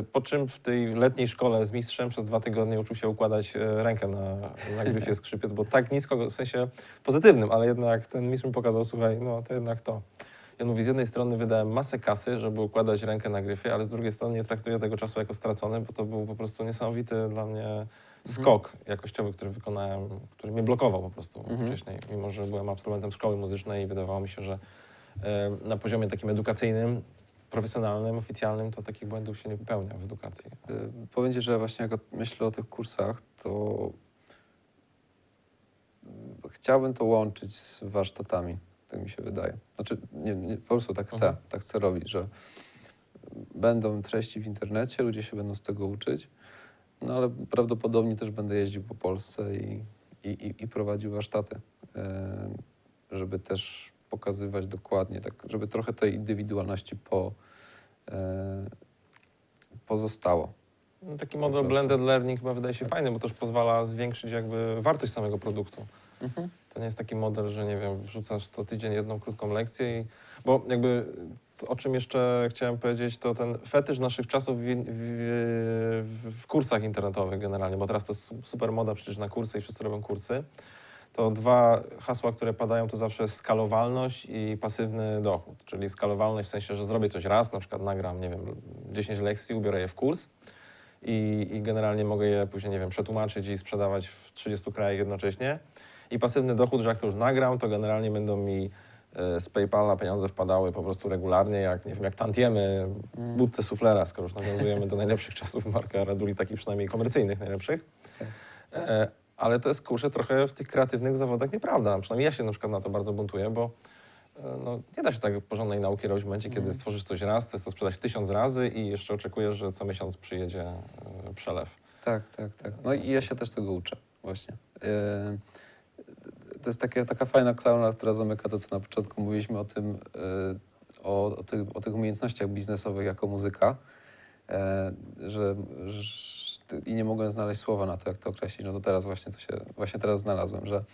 Y, po czym w tej letniej szkole z mistrzem przez dwa tygodnie uczył się układać y, rękę na, na gryfie skrzypiec, bo tak nisko, w sensie pozytywnym, ale jednak ten mistrz mi pokazał, słuchaj, no to jednak to. I on mówi, z jednej strony wydałem masę kasy, żeby układać rękę na gryfie, ale z drugiej strony nie traktuję tego czasu jako stracony, bo to był po prostu niesamowity dla mnie skok jakościowy, który wykonałem, który mnie blokował po prostu mhm. wcześniej, mimo że byłem absolwentem szkoły muzycznej i wydawało mi się, że y, na poziomie takim edukacyjnym profesjonalnym, oficjalnym, to takich błędów się nie popełnia w edukacji. Yy, powiem ci, że właśnie jak myślę o tych kursach, to chciałbym to łączyć z warsztatami, tak mi się wydaje. Znaczy, nie, nie, po prostu tak chcę, mhm. tak chcę robić, że będą treści w internecie, ludzie się będą z tego uczyć, no ale prawdopodobnie też będę jeździł po Polsce i, i, i, i prowadził warsztaty, yy, żeby też pokazywać dokładnie, tak żeby trochę tej indywidualności po, e, pozostało. No, taki model blended learning chyba wydaje się fajny, bo też pozwala zwiększyć jakby wartość samego produktu. Mhm. To nie jest taki model, że nie wiem, wrzucasz co tydzień jedną krótką lekcję i... Bo jakby o czym jeszcze chciałem powiedzieć, to ten fetysz naszych czasów w, w, w kursach internetowych generalnie, bo teraz to jest super moda przecież na kursy i wszyscy robią kursy. To dwa hasła, które padają, to zawsze skalowalność i pasywny dochód. Czyli skalowalność w sensie, że zrobię coś raz, na przykład nagram, nie wiem, dziesięć lekcji, ubiorę je w kurs i, i generalnie mogę je później, nie wiem, przetłumaczyć i sprzedawać w trzydziestu krajach jednocześnie. I pasywny dochód, że jak to już nagram, to generalnie będą mi z PayPala pieniądze wpadały po prostu regularnie, jak, nie wiem, jak tantiemy budce suflera, skoro już nawiązujemy do najlepszych czasów Marka Raduli, takich przynajmniej komercyjnych najlepszych. Ale to jest, kurczę, trochę w tych kreatywnych zawodach nieprawda. Przynajmniej ja się na przykład na to bardzo buntuję, bo no, nie da się tak porządnej nauki robić w momencie, mm. kiedy stworzysz coś raz, coś, co sprzedać tysiąc razy i jeszcze oczekujesz, że co miesiąc przyjedzie przelew. Tak, tak, tak. No i ja się też tego uczę właśnie. Yy... To jest takie, taka fajna klauna, która zamyka to, co na początku mówiliśmy o tym, yy, o, o, tych, o tych umiejętnościach biznesowych jako muzyka, yy, że, że i nie mogłem znaleźć słowa na to, jak to określić, no to teraz właśnie to się, właśnie teraz znalazłem, że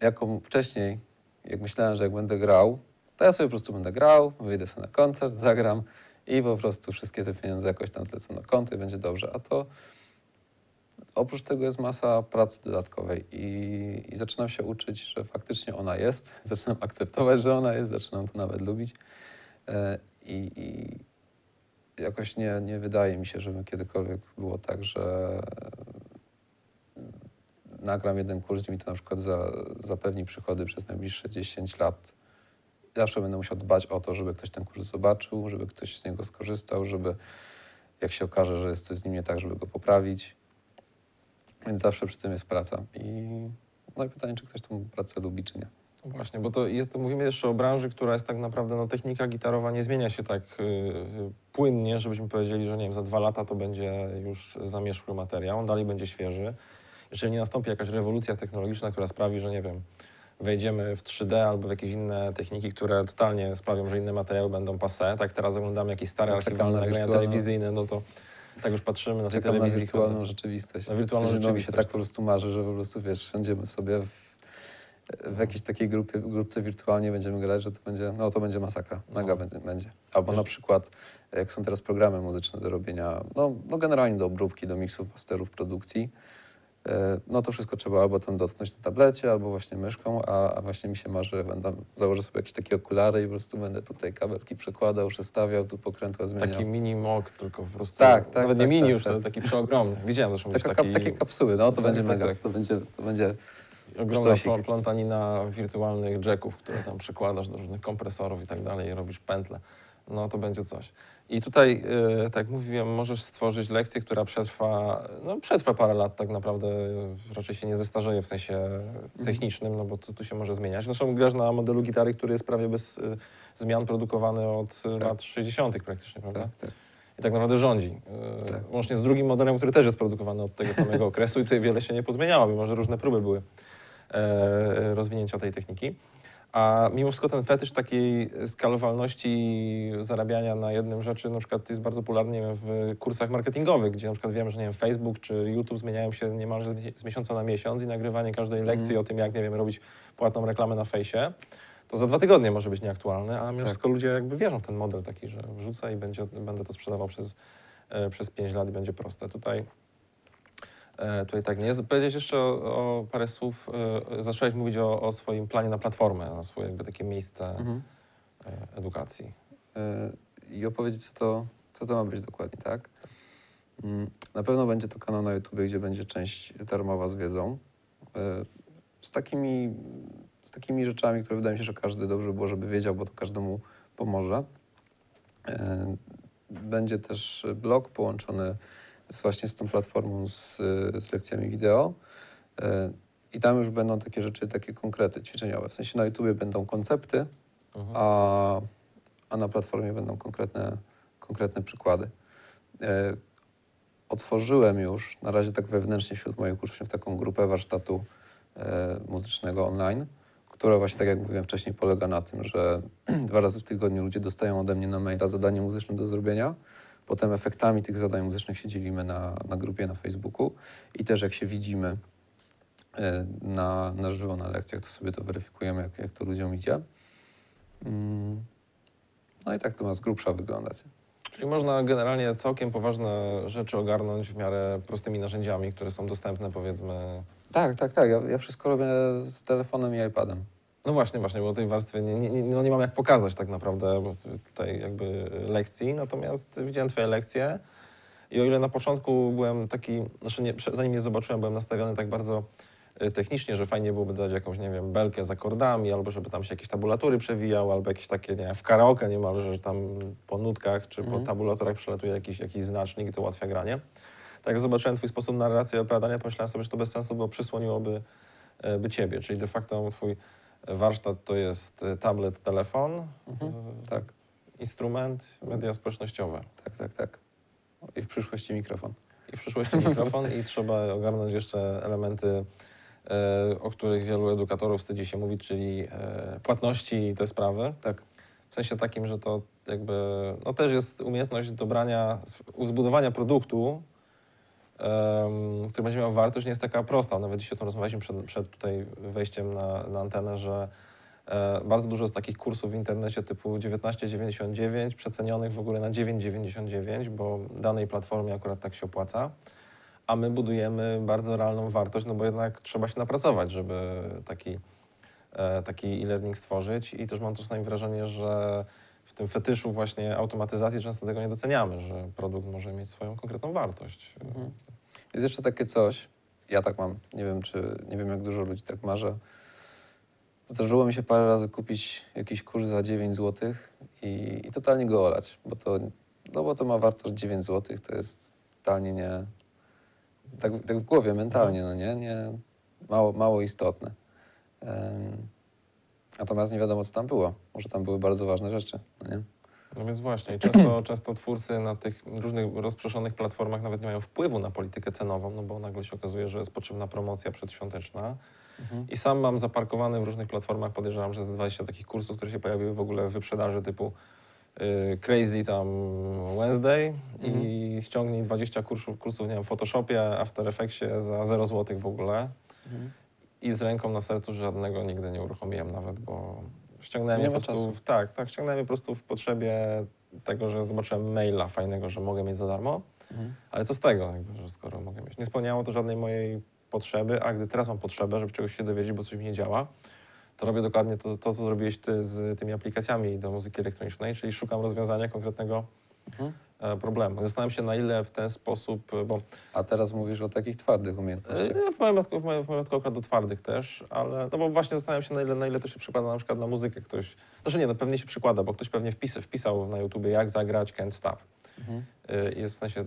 jako wcześniej, jak myślałem, że jak będę grał, to ja sobie po prostu będę grał, wyjdę sobie na koncert, zagram i po prostu wszystkie te pieniądze jakoś tam zlecą na konto i będzie dobrze, a to oprócz tego jest masa pracy dodatkowej i, i zaczynam się uczyć, że faktycznie ona jest. Zaczynam akceptować, że ona jest, zaczynam to nawet lubić. I, i jakoś nie, nie wydaje mi się, żeby kiedykolwiek było tak, że nagram jeden kurs i mi to na przykład za, zapewni przychody przez najbliższe dziesięć lat. Zawsze będę musiał dbać o to, żeby ktoś ten kurs zobaczył, żeby ktoś z niego skorzystał, żeby jak się okaże, że jest coś z nim nie tak, żeby go poprawić. Więc zawsze przy tym jest praca. I, no i pytanie, czy ktoś tą pracę lubi, czy nie. No właśnie, bo to, jest, to mówimy jeszcze o branży, która jest tak naprawdę, no technika gitarowa nie zmienia się tak y, y, płynnie, żebyśmy powiedzieli, że nie wiem, za dwa lata to będzie już zamierzchły materiał, on dalej będzie świeży. Jeżeli nie nastąpi jakaś rewolucja technologiczna, która sprawi, że nie wiem, wejdziemy w trzy D albo w jakieś inne techniki, które totalnie sprawią, że inne materiały będą passé, tak teraz oglądamy jakieś stare no, archiwalne na nagrania telewizyjne, no to... Tak już patrzymy na tę telewizję. Na wirtualną to, rzeczywistość. Na wirtualną w sensie, rzeczywistość. No, mi się tak po prostu marzy, że po prostu wiesz, będziemy sobie w, w jakiejś takiej grupie, grupce wirtualnie będziemy grać, że to będzie, no to będzie masakra. Mega no. będzie, będzie. Albo wiesz? Na przykład, jak są teraz programy muzyczne do robienia, no, no generalnie do obróbki, do miksów, masterów, produkcji, yy, no to wszystko trzeba albo tam dotknąć na tablecie, albo właśnie myszką, a, a właśnie mi się marzy, że będę założę sobie jakieś takie okulary i po prostu będę tutaj kabelki przekładał, przestawiał, tu pokrętła zmieniał. Taki mini mok, tylko po prostu, tak, tak, nawet tak, nie mini tak, już, tak, tak. taki przeogromny. Widziałem zresztą taka, taki... Takie kapsuły, no to, to będzie tak, mega, tak. To będzie... To będzie ogromna sztosik. Plątanina wirtualnych jacków, które tam przykładasz do różnych kompresorów i tak dalej i robisz pętle. No to będzie coś. I tutaj, tak jak mówiłem, możesz stworzyć lekcję, która przetrwa, no przetrwa parę lat tak naprawdę, raczej się nie zestarzeje w sensie technicznym, no bo to, tu się może zmieniać. Zresztą grasz na modelu gitary, który jest prawie bez zmian produkowany od tak. lat sześćdziesiątych praktycznie, prawda? Tak, tak. I tak naprawdę rządzi. Tak. Łącznie z drugim modelem, który też jest produkowany od tego samego okresu i tutaj wiele się nie pozmieniało, mimo że różne próby były rozwinięcia tej techniki. A mimo wszystko ten fetysz takiej skalowalności zarabiania na jednym rzeczy na przykład jest bardzo popularny w kursach marketingowych, gdzie na przykład wiem, że nie wiem, Facebook czy YouTube zmieniają się niemalże z miesiąca na miesiąc i nagrywanie każdej lekcji mm. o tym, jak nie wiem, robić płatną reklamę na fejsie, to za dwa tygodnie może być nieaktualne, a mimo wszystko ludzie jakby wierzą w ten model taki, że wrzucę i będzie, będę to sprzedawał przez, przez pięć lat i będzie proste. Tutaj Tutaj tak nie jest. Powiedziałeś jeszcze o, o parę słów, y, zacząłeś mówić o, o swoim planie na platformę, na swoje jakby takie miejsce mhm. y, edukacji. Y, I opowiedzieć, co to, co to ma być dokładnie, tak? Y, na pewno będzie to kanał na YouTube, gdzie będzie część darmowa z wiedzą. Y, z, takimi, z takimi rzeczami, które wydaje mi się, że każdy dobrze było, żeby wiedział, bo to każdemu pomoże. Y, będzie też blog połączony właśnie z tą platformą, z, z lekcjami wideo i tam już będą takie rzeczy, takie konkrety ćwiczeniowe. W sensie na YouTubie będą koncepty, mhm. a, a na platformie będą konkretne, konkretne przykłady. Otworzyłem już, na razie tak wewnętrznie wśród moich uczniów, taką grupę warsztatu muzycznego online, która właśnie, tak jak mówiłem wcześniej, polega na tym, że dwa razy w tygodniu ludzie dostają ode mnie na maila zadanie muzyczne do zrobienia. Potem efektami tych zadań muzycznych się dzielimy na, na grupie na Facebooku i też jak się widzimy na, na żywo na lekcjach, to sobie to weryfikujemy, jak, jak to ludziom idzie. No i tak to ma z grubsza wyglądać. Czyli można generalnie całkiem poważne rzeczy ogarnąć w miarę prostymi narzędziami, które są dostępne, powiedzmy... Tak, tak, tak. Ja, ja wszystko robię z telefonem i iPadem. No właśnie, właśnie, bo tej warstwy nie, nie, no nie mam jak pokazać tak naprawdę tutaj jakby lekcji, natomiast widziałem twoje lekcje i o ile na początku byłem taki, znaczy nie, zanim je zobaczyłem, byłem nastawiony tak bardzo technicznie, że fajnie byłoby dać jakąś, nie wiem, belkę z akordami, albo żeby tam się jakieś tabulatury przewijał, albo jakieś takie, nie wiem, w karaoke niemalże, że tam po nutkach czy mm. po tabulaturach przelatuje jakiś, jakiś znacznik i to ułatwia granie. Tak jak zobaczyłem twój sposób narracji i opowiadania, pomyślałem sobie, że to bez sensu, bo przysłoniłoby by ciebie, czyli de facto twój warsztat to jest tablet, telefon, mhm, tak, instrument, media społecznościowe. Tak, tak, tak. I w przyszłości mikrofon. I w przyszłości mikrofon i trzeba ogarnąć jeszcze elementy, o których wielu edukatorów wstydzi się mówić, czyli płatności i te sprawy. Tak. W sensie takim, że to jakby, no też jest umiejętność dobrania, zbudowania produktu, Um, który będzie miał wartość, nie jest taka prosta. Nawet dzisiaj o tym rozmawialiśmy przed, przed tutaj wejściem na, na antenę, że e, bardzo dużo z takich kursów w internecie typu dziewiętnaście dziewięćdziesiąt dziewięć przecenionych w ogóle na dziewięć dziewięćdziesiąt dziewięć, bo danej platformie akurat tak się opłaca, a my budujemy bardzo realną wartość, no bo jednak trzeba się napracować, żeby taki, e, taki e-learning stworzyć i też mam czasami wrażenie, że w tym fetyszu właśnie automatyzacji często tego nie doceniamy, że produkt może mieć swoją konkretną wartość. Mhm. Jest jeszcze takie coś, ja tak mam, nie wiem czy, nie wiem jak dużo ludzi tak ma, że zdarzyło mi się parę razy kupić jakiś kurs za dziewięć złotych i, i totalnie go olać, bo to, no bo to ma wartość dziewięć złotych, to jest totalnie nie, tak, tak w głowie, mentalnie, no nie, nie mało, mało istotne. Um, Natomiast nie wiadomo, co tam było. Może tam były bardzo ważne rzeczy, no nie? No więc właśnie. I często, często twórcy na tych różnych rozproszonych platformach nawet nie mają wpływu na politykę cenową, no bo nagle się okazuje, że jest potrzebna promocja przedświąteczna. Mhm. I sam mam zaparkowany w różnych platformach, podejrzewam, że jest dwadzieścia takich kursów, które się pojawiły w ogóle w wyprzedaży typu y, Crazy tam Wednesday mhm. i ściągnij dwadzieścia kursów, kursów, nie wiem, w Photoshopie, After Effectsie za zero złotych w ogóle. Mhm. I z ręką na sercu żadnego nigdy nie uruchomiłem nawet, bo ściągnąłem je po prostu w, tak, tak, ściągnąłem je po prostu w potrzebie tego, że zobaczyłem maila fajnego, że mogę mieć za darmo, mhm. ale co z tego, jakby, że skoro mogę mieć. Nie spełniało to żadnej mojej potrzeby, a gdy teraz mam potrzebę, żeby czegoś się dowiedzieć, bo coś mi nie działa, to robię dokładnie to, to co zrobiłeś ty z tymi aplikacjami do muzyki elektronicznej, czyli szukam rozwiązania konkretnego mhm. problem. Zastanawiam się, na ile w ten sposób, bo... A teraz mówisz o takich twardych umiejętnościach. W moim wypadku, w moim wypadku akurat do twardych też, ale no bo właśnie zastanawiam się, na ile, na ile to się przykłada na przykład na muzykę ktoś... Znaczy nie, no pewnie się przykłada, bo ktoś pewnie wpis, wpisał na YouTubie, jak zagrać Ken Stub. Mhm. Jest w sensie,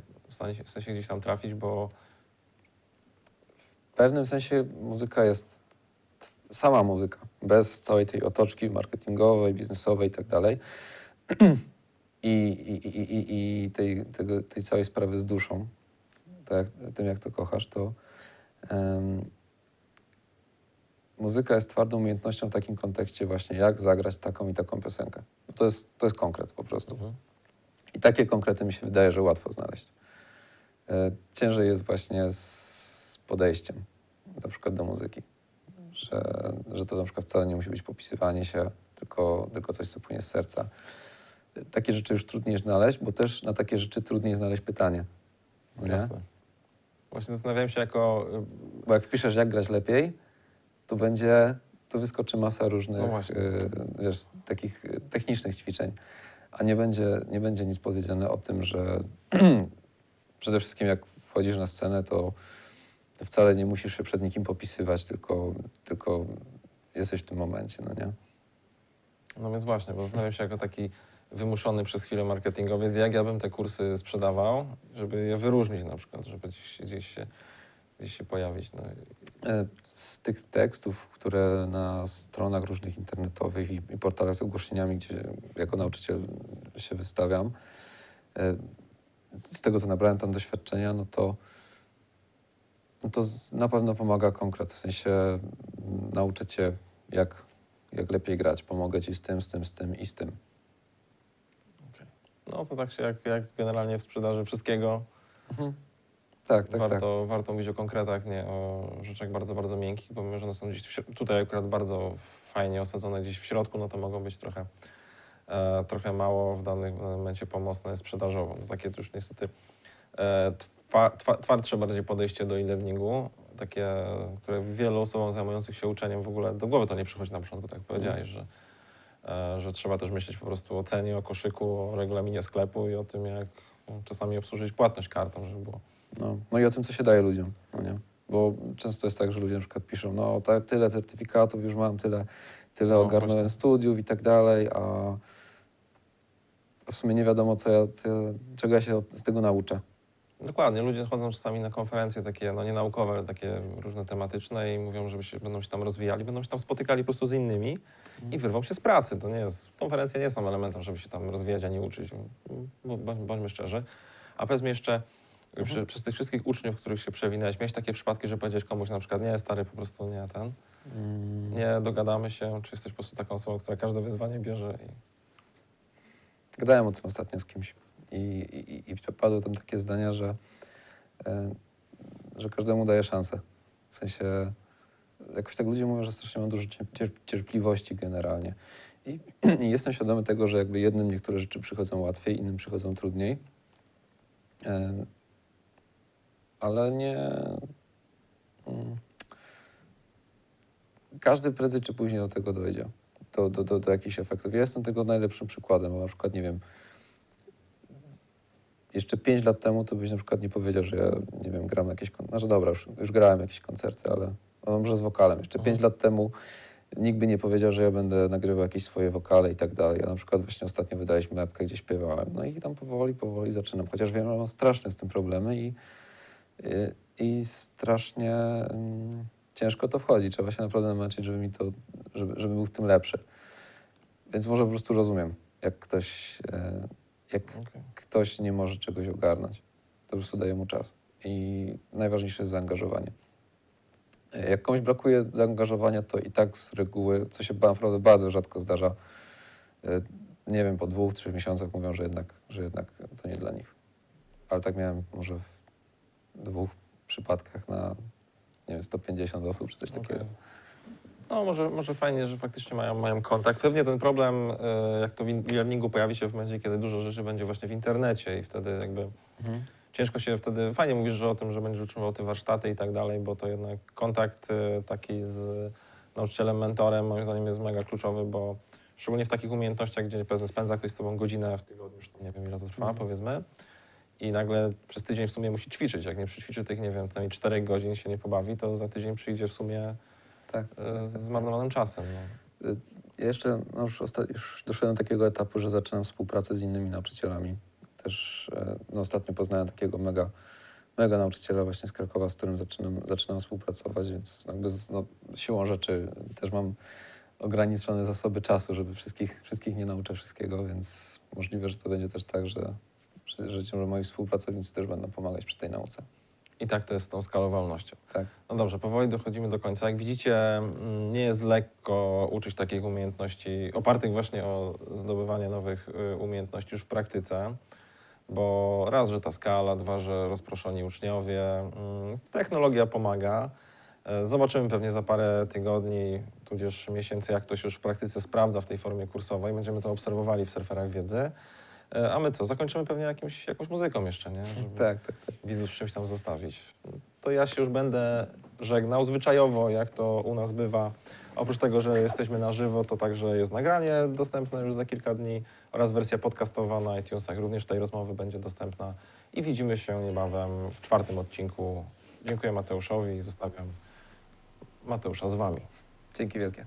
w sensie gdzieś tam trafić, bo... W pewnym sensie muzyka jest sama muzyka, bez całej tej otoczki marketingowej, biznesowej i tak dalej. I, i, i, i tej, tego, tej całej sprawy z duszą, tak, tym jak to kochasz, to um, muzyka jest twardą umiejętnością w takim kontekście właśnie, jak zagrać taką i taką piosenkę. To jest, to jest konkret po prostu. Mhm. I takie konkrety mi się wydaje, że łatwo znaleźć. E, ciężej jest właśnie z podejściem na przykład do muzyki, że, że to na przykład wcale nie musi być popisywanie się, tylko, tylko coś, co płynie z serca. Takie rzeczy już trudniej znaleźć, bo też na takie rzeczy trudniej znaleźć pytanie. Nie? Właśnie zastanawiałem się jako... Bo jak wpiszesz, jak grać lepiej, to będzie, to wyskoczy masa różnych, no y, wiesz, takich technicznych ćwiczeń. A nie będzie, nie będzie nic powiedziane o tym, że przede wszystkim jak wchodzisz na scenę, to wcale nie musisz się przed nikim popisywać, tylko, tylko jesteś w tym momencie, no nie? No więc właśnie, bo zastanawiam się jako taki wymuszony przez chwilę marketingowiec, jak ja bym te kursy sprzedawał, żeby je wyróżnić na przykład, żeby gdzieś, gdzieś, się, gdzieś się pojawić. No. Z tych tekstów, które na stronach różnych internetowych i, i portalach z ogłoszeniami, gdzie jako nauczyciel się wystawiam, z tego co nabrałem tam doświadczenia, no to, no to na pewno pomaga konkret, w sensie nauczę cię jak, jak lepiej grać, pomogę ci z tym, z tym, z tym i z tym. No to tak się jak, jak generalnie w sprzedaży wszystkiego. Mhm. Tak, tak, warto, tak. warto mówić o konkretach, nie o rzeczach bardzo, bardzo miękkich, pomimo że one są gdzieś tutaj akurat bardzo fajnie osadzone gdzieś w środku, no to mogą być trochę, e, trochę mało w danym momencie pomocne sprzedażowo. No, takie już niestety e, twa, twa, twardsze bardziej podejście do e-learningu, takie, które wielu osobom zajmujących się uczeniem w ogóle do głowy to nie przychodzi na początku, tak jak powiedziałeś, że, e, że trzeba też myśleć po prostu o cenie, o koszyku, o regulaminie sklepu i o tym, jak czasami obsłużyć płatność kartą, żeby było. No, no i o tym, co się daje ludziom, no nie? Bo często jest tak, że ludzie na przykład piszą, no tak, tyle certyfikatów, już mam tyle, tyle no, ogarnąłem właśnie. studiów i tak dalej, a w sumie nie wiadomo, co ja, co, czego ja się z tego nauczę. Dokładnie, ludzie chodzą czasami na konferencje takie, no nie naukowe, ale takie różne tematyczne i mówią, że się, będą się tam rozwijali, będą się tam spotykali po prostu z innymi i wyrwą się z pracy. To nie jest, konferencje nie są elementem, żeby się tam rozwijać, ani uczyć, bo, bądźmy szczerzy. A powiedzmy jeszcze, Przy, przez tych wszystkich uczniów, których się przewinęłeś, miałeś takie przypadki, że powiedziałeś komuś na przykład, nie, stary, po prostu nie, ten, mm. nie dogadamy się, czy jesteś po prostu taką osobą, która każde wyzwanie bierze i... Gadałem o tym ostatnio z kimś i, i, i padły tam takie zdania, że, e, że każdemu daje szansę. W sensie, jakoś tak ludzie mówią, że strasznie mam dużo cierpliwości generalnie. I, i jestem świadomy tego, że jakby jednym niektóre rzeczy przychodzą łatwiej, innym przychodzą trudniej. E, Ale nie... Każdy prędzej czy później do tego dojdzie, do, do, do, do jakichś efektów. Ja jestem tego najlepszym przykładem, bo na przykład, nie wiem, jeszcze pięć lat temu to byś na przykład nie powiedział, że ja, nie wiem, gram jakieś... Znaczy dobra, już, już grałem jakieś koncerty, ale no, może z wokalem. Jeszcze pięć lat temu nikt by nie powiedział, że ja będę nagrywał jakieś swoje wokale i tak dalej. Ja na przykład właśnie ostatnio wydaliśmy epkę, gdzie śpiewałem. No i tam powoli, powoli zaczynam. Chociaż wiem, że mam straszne z tym problemy i... I strasznie um, ciężko to wchodzi. Trzeba się naprawdę namęczyć, żeby mi to, żeby, żeby był w tym lepszy. Więc może po prostu rozumiem, jak ktoś, e, jak okay. ktoś nie może czegoś ogarnąć. To po prostu daje mu czas. I najważniejsze jest zaangażowanie. Jak komuś brakuje zaangażowania, to i tak z reguły, co się naprawdę bardzo rzadko zdarza, e, nie wiem, po dwóch, trzech miesiącach mówią, że jednak, że jednak to nie dla nich. Ale tak miałem może w dwóch przypadkach na, nie wiem, sto pięćdziesiąt osób czy coś okay. takiego. No może, może fajnie, że faktycznie mają, mają kontakt. Pewnie ten problem, jak to w e-learningu pojawi się w momencie, kiedy dużo rzeczy będzie właśnie w internecie i wtedy jakby mhm. ciężko się wtedy... Fajnie mówisz że o tym, że będziesz utrzymywał te warsztaty i tak dalej, bo to jednak kontakt taki z nauczycielem, mentorem moim zdaniem jest mega kluczowy, bo szczególnie w takich umiejętnościach, gdzie powiedzmy spędza ktoś z tobą godzinę w tygodniu, już nie wiem ile to trwa, mhm. powiedzmy, i nagle przez tydzień w sumie musi ćwiczyć. Jak nie przećwiczy tych, nie wiem, co najmniej czterech godzin się nie pobawi, to za tydzień przyjdzie w sumie tak, e, tak, zmarnowanym tak. czasem. No. Ja jeszcze no już, osta- już doszedłem do takiego etapu, że zaczynam współpracę z innymi nauczycielami. Też no, ostatnio poznałem takiego mega, mega nauczyciela właśnie z Krakowa, z którym zaczynam, zaczynam współpracować, więc jakby z, no, siłą rzeczy też mam ograniczone zasoby czasu, żeby wszystkich, wszystkich nie nauczę wszystkiego, więc możliwe, że to będzie też tak, że życiem, że moi współpracownicy też będą pomagać przy tej nauce. I tak to jest z tą skalowalnością. Tak. No dobrze, powoli dochodzimy do końca. Jak widzicie, nie jest lekko uczyć takich umiejętności, opartych właśnie o zdobywanie nowych umiejętności już w praktyce, bo raz, że ta skala, dwa, że rozproszeni uczniowie, technologia pomaga. Zobaczymy pewnie za parę tygodni, tudzież miesięcy, jak to się już w praktyce sprawdza w tej formie kursowej. Będziemy to obserwowali w Surferach Wiedzy. A my co? Zakończymy pewnie jakimś, jakąś muzyką jeszcze, nie? Żeby tak, tak, tak. widzów z czymś tam zostawić. To ja się już będę żegnał zwyczajowo, jak to u nas bywa. Oprócz tego, że jesteśmy na żywo, to także jest nagranie dostępne już za kilka dni oraz wersja podcastowa na iTunesach. Również tej rozmowy będzie dostępna i widzimy się niebawem w czwartym odcinku. Dziękuję Mateuszowi i zostawiam Mateusza z wami. Dzięki wielkie.